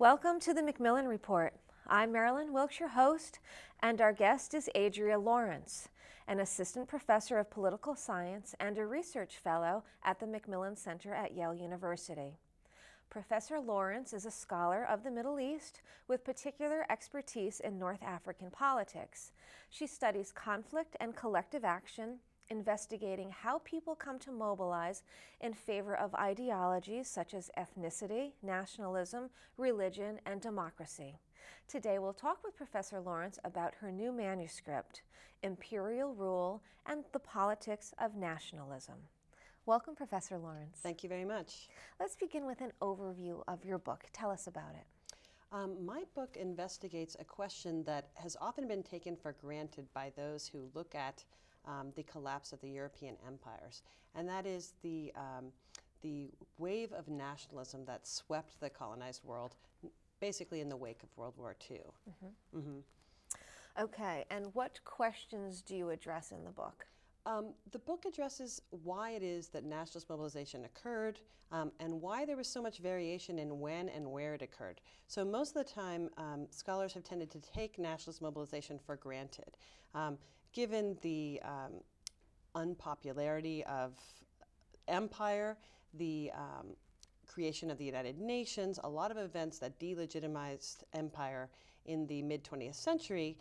Welcome to the Macmillan Report. I'm Marilyn Wilkes, your host, and our guest is Adria Lawrence, an assistant professor of political science and a research fellow at the Macmillan Center at Yale University. Professor Lawrence is a scholar of the Middle East with particular expertise in North African politics. She studies conflict and collective action, investigating how people come to mobilize in favor of ideologies such as ethnicity, nationalism, religion, and democracy. Today we'll talk with Professor Lawrence about her new manuscript, Imperial Rule and the Politics of Nationalism. Welcome, Professor Lawrence. Thank you very much. Let's begin with an overview of your book. Tell us about it. My book investigates a question that has often been taken for granted by those who look at the collapse of the European empires, and that is the wave of nationalism that swept the colonized world, basically in the wake of World War II. Mm-hmm. Mm-hmm. Okay, and what questions do you address in the book? The book addresses why it is that nationalist mobilization occurred and why there was so much variation in when and where it occurred. So most of the time, scholars have tended to take nationalist mobilization for granted. Given the unpopularity of empire, the creation of the United Nations, a lot of events that delegitimized empire in the mid-20th century,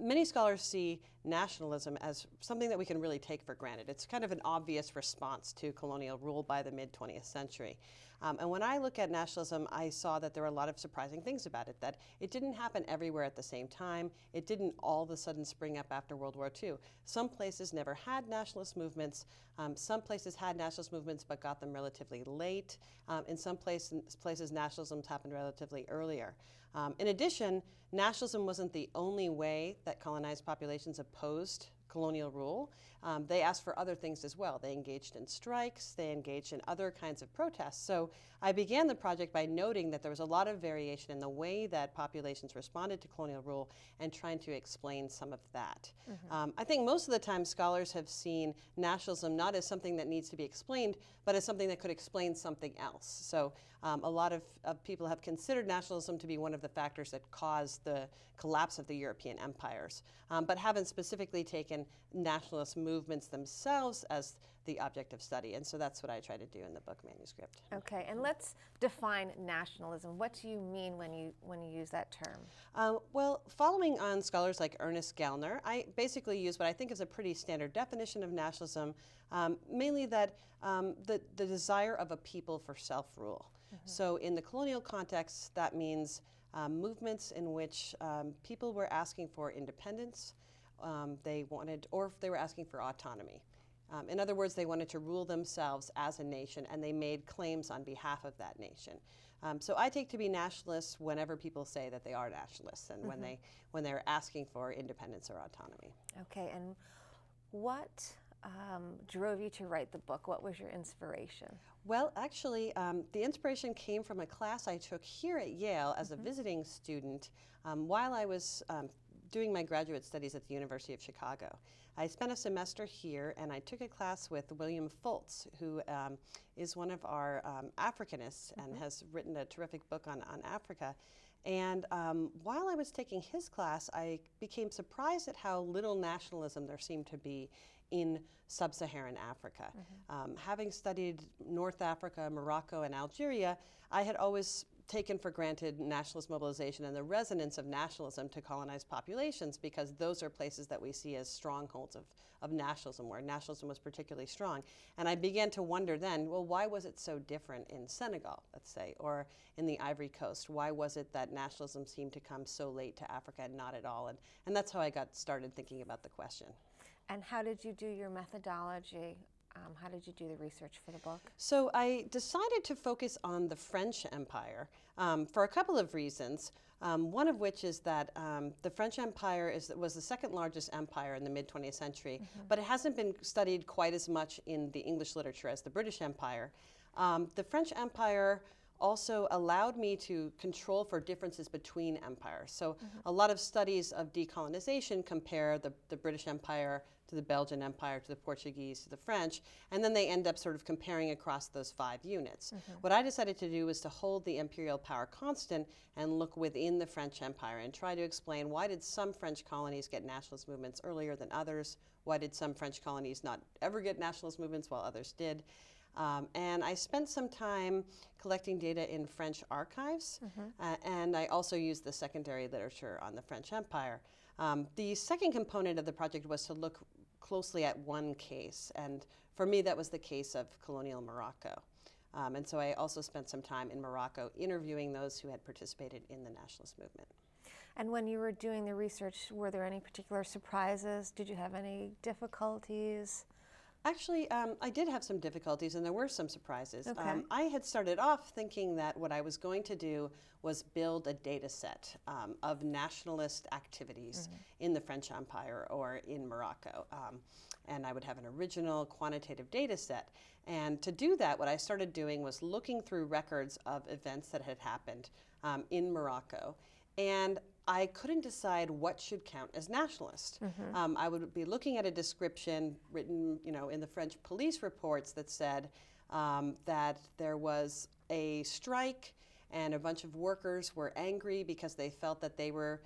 many scholars see nationalism as something that we can really take for granted. It's kind of an obvious response to colonial rule by the mid-20th century. And when I look at nationalism, I saw that there were a lot of surprising things about it, that it didn't happen everywhere at the same time. It didn't all of a sudden spring up after World War II. Some places never had nationalist movements. Some places had nationalist movements but got them relatively late. In some places, nationalisms happened relatively earlier. In addition, nationalism wasn't the only way that colonized populations opposed colonial rule. They asked for other things as well. They engaged in strikes, they engaged in other kinds of protests. So I began the project by noting that there was a lot of variation in the way that populations responded to colonial rule and trying to explain some of that. Mm-hmm. I think most of the time scholars have seen nationalism not as something that needs to be explained, but as something that could explain something else. So a lot of people have considered nationalism to be one of the factors that caused the collapse of the European empires, but haven't specifically taken nationalist movements themselves as the object of study. And so that's what I try to do in the book manuscript. Okay, and let's define nationalism. What do you mean when you use that term? Well, following on scholars like Ernest Gellner, I basically use what I think is a pretty standard definition of nationalism, mainly that the desire of a people for self-rule. Mm-hmm. So in the colonial context, that means movements in which people were asking for independence, they were asking for autonomy. In other words, they wanted to rule themselves as a nation, and they made claims on behalf of that nation. So I take to be nationalists whenever people say that they are nationalists, and mm-hmm. when they're asking for independence or autonomy. Okay, and what drove you to write the book? What was your inspiration? Well, actually, the inspiration came from a class I took here at Yale as mm-hmm. a visiting student while I was doing my graduate studies at the University of Chicago. I spent a semester here and I took a class with William Fultz, who is one of our Africanists mm-hmm. and has written a terrific book on Africa. And while I was taking his class, I became surprised at how little nationalism there seemed to be in sub-Saharan Africa. Mm-hmm. Having studied North Africa, Morocco, and Algeria, I had always taken for granted nationalist mobilization and the resonance of nationalism to colonized populations, because those are places that we see as strongholds of nationalism, where nationalism was particularly strong. And I began to wonder then, well, why was it so different in Senegal, let's say, or in the Ivory Coast? Why was it that nationalism seemed to come so late to Africa and not at all? And that's how I got started thinking about the question. And how did you do your methodology? How did you do the research for the book? So I decided to focus on the French Empire for a couple of reasons. One of which is that the French Empire was the second largest empire in the mid-20th century, mm-hmm. but it hasn't been studied quite as much in the English literature as the British Empire. The French Empire also allowed me to control for differences between empires. So a lot of studies of decolonization compare the British Empire to the Belgian Empire, to the Portuguese, to the French, and then they end up sort of comparing across those 5 units. What I decided to do was to hold the imperial power constant and look within the French Empire and try to explain, why did some French colonies get nationalist movements earlier than others? Why did some French colonies not ever get nationalist movements while others did? And I spent some time collecting data in French archives, and I also used the secondary literature on the French Empire. The second component of the project was to look closely at one case, and for me that was the case of colonial Morocco. And so I also spent some time in Morocco interviewing those who had participated in the nationalist movement. And when you were doing the research, were there any particular surprises? Did you have any difficulties? Actually, I did have some difficulties, and there were some surprises. I had started off thinking that what I was going to do was build a data set of nationalist activities in the French Empire or in Morocco. And I would have an original quantitative data set. And to do that, what I started doing was looking through records of events that had happened in Morocco. And I couldn't decide what should count as nationalist. I would be looking at a description written, you know, in the French police reports that said that there was a strike and a bunch of workers were angry because they felt that they were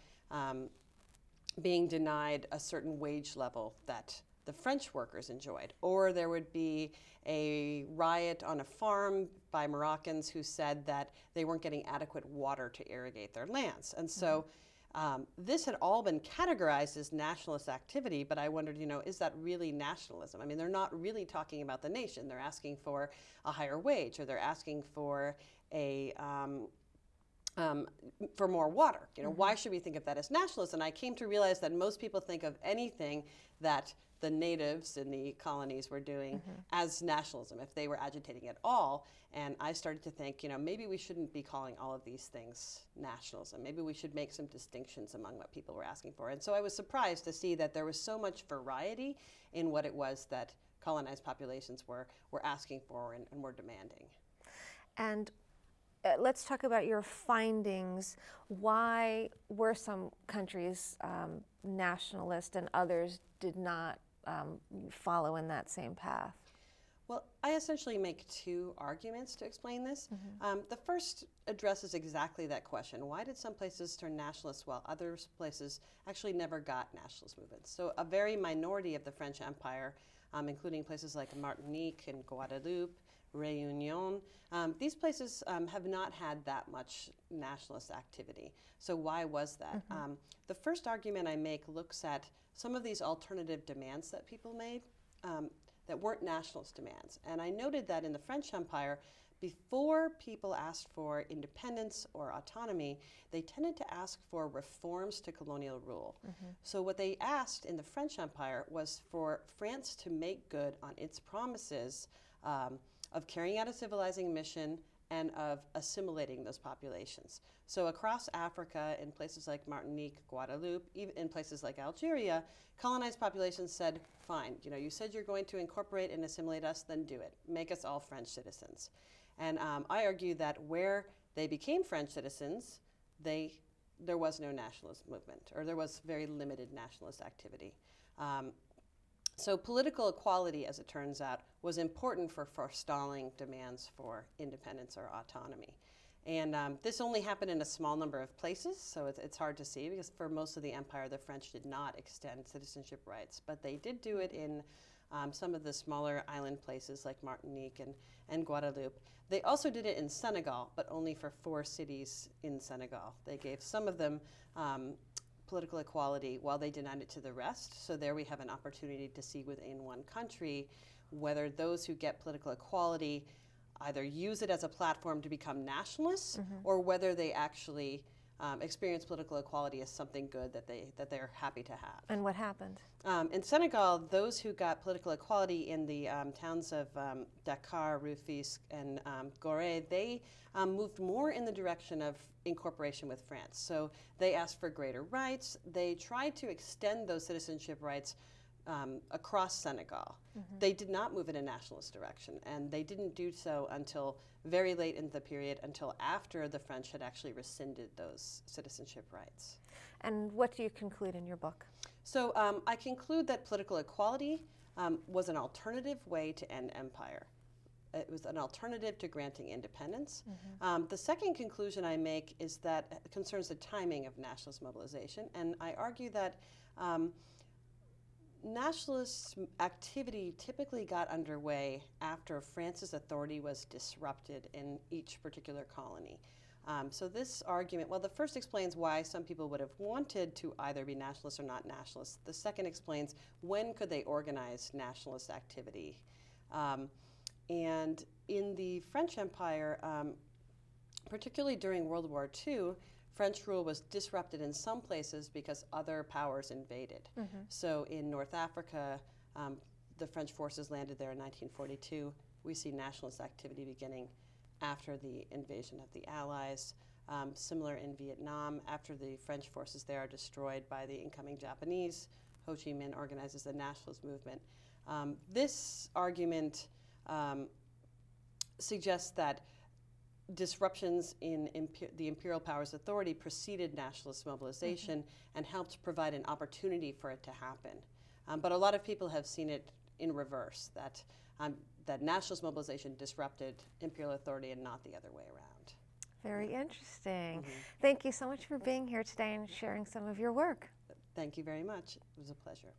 being denied a certain wage level that the French workers enjoyed. Or there would be a riot on a farm by Moroccans who said that they weren't getting adequate water to irrigate their lands. And so this had all been categorized as nationalist activity, but I wondered, you know, is that really nationalism? I mean, they're not really talking about the nation. They're asking for a higher wage, or they're asking for a for more water. You know, why should we think of that as nationalism? And I came to realize that most people think of anything that the natives in the colonies were doing as nationalism, if they were agitating at all. And I started to think, you know, maybe we shouldn't be calling all of these things nationalism. Maybe we should make some distinctions among what people were asking for. And so I was surprised to see that there was so much variety in what it was that colonized populations were asking for and were demanding. And let's talk about your findings. Why were some countries nationalist and others did not follow in that same path? Well, I essentially make 2 arguments to explain this. The first addresses exactly that question. Why did some places turn nationalist while other places actually never got nationalist movements? So a very minority of the French Empire, including places like Martinique and Guadeloupe, Réunion, these places have not had that much nationalist activity. So why was that? The first argument I make looks at some of these alternative demands that people made that weren't nationalist demands. And I noted that in the French Empire, before people asked for independence or autonomy, they tended to ask for reforms to colonial rule. So what they asked in the French Empire was for France to make good on its promises of carrying out a civilizing mission and of assimilating those populations. So across Africa, in places like Martinique, Guadeloupe, even in places like Algeria, colonized populations said, fine, you know, you said you're going to incorporate and assimilate us, then do it. Make us all French citizens. And I argue that where they became French citizens, there was no nationalist movement, or there was very limited nationalist activity. So political equality, as it turns out, was important for forestalling demands for independence or autonomy. And this only happened in a small number of places, so it's hard to see, because for most of the empire, the French did not extend citizenship rights, but they did do it in some of the smaller island places like Martinique and Guadeloupe. They also did it in Senegal, but only for 4 cities in Senegal. They gave some of them political equality while they denied it to the rest. So there we have an opportunity to see within one country whether those who get political equality either use it as a platform to become nationalists or whether they actually experience political equality as something good that they're happy to have. And what happened? In Senegal, those who got political equality in the towns of Dakar, Rufisque, and Gorée, they moved more in the direction of incorporation with France. So they asked for greater rights. They tried to extend those citizenship rights across Senegal. Mm-hmm. They did not move in a nationalist direction, and they didn't do so until very late in the period, until after the French had actually rescinded those citizenship rights. And what do you conclude in your book? So I conclude that political equality was an alternative way to end empire. It was an alternative to granting independence. Mm-hmm. The second conclusion I make is that concerns the timing of nationalist mobilization, and I argue that nationalist activity typically got underway after France's authority was disrupted in each particular colony. So this argument, well, the first explains why some people would have wanted to either be nationalists or not nationalists. The second explains when could they organize nationalist activity. And in the French Empire, particularly during World War II, French rule was disrupted in some places because other powers invaded. Mm-hmm. So in North Africa, the French forces landed there in 1942. We see nationalist activity beginning after the invasion of the Allies. Similar in Vietnam, after the French forces there are destroyed by the incoming Japanese, Ho Chi Minh organizes the nationalist movement. This argument suggests that disruptions in the imperial powers' authority preceded nationalist mobilization, mm-hmm. and helped provide an opportunity for it to happen. But a lot of people have seen it in reverse, that that nationalist mobilization disrupted imperial authority and not the other way around. Very interesting. Mm-hmm. Thank you so much for being here today and sharing some of your work. Thank you very much. It was a pleasure.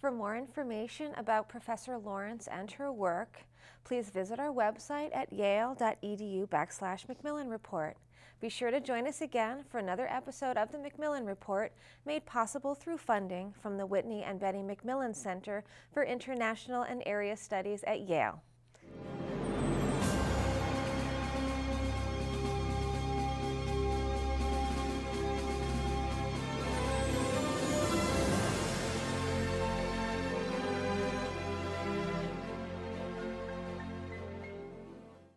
For more information about Professor Lawrence and her work, please visit our website at yale.edu/Macmillan Report. Be sure to join us again for another episode of the Macmillan Report, made possible through funding from the Whitney and Betty Macmillan Center for International and Area Studies at Yale.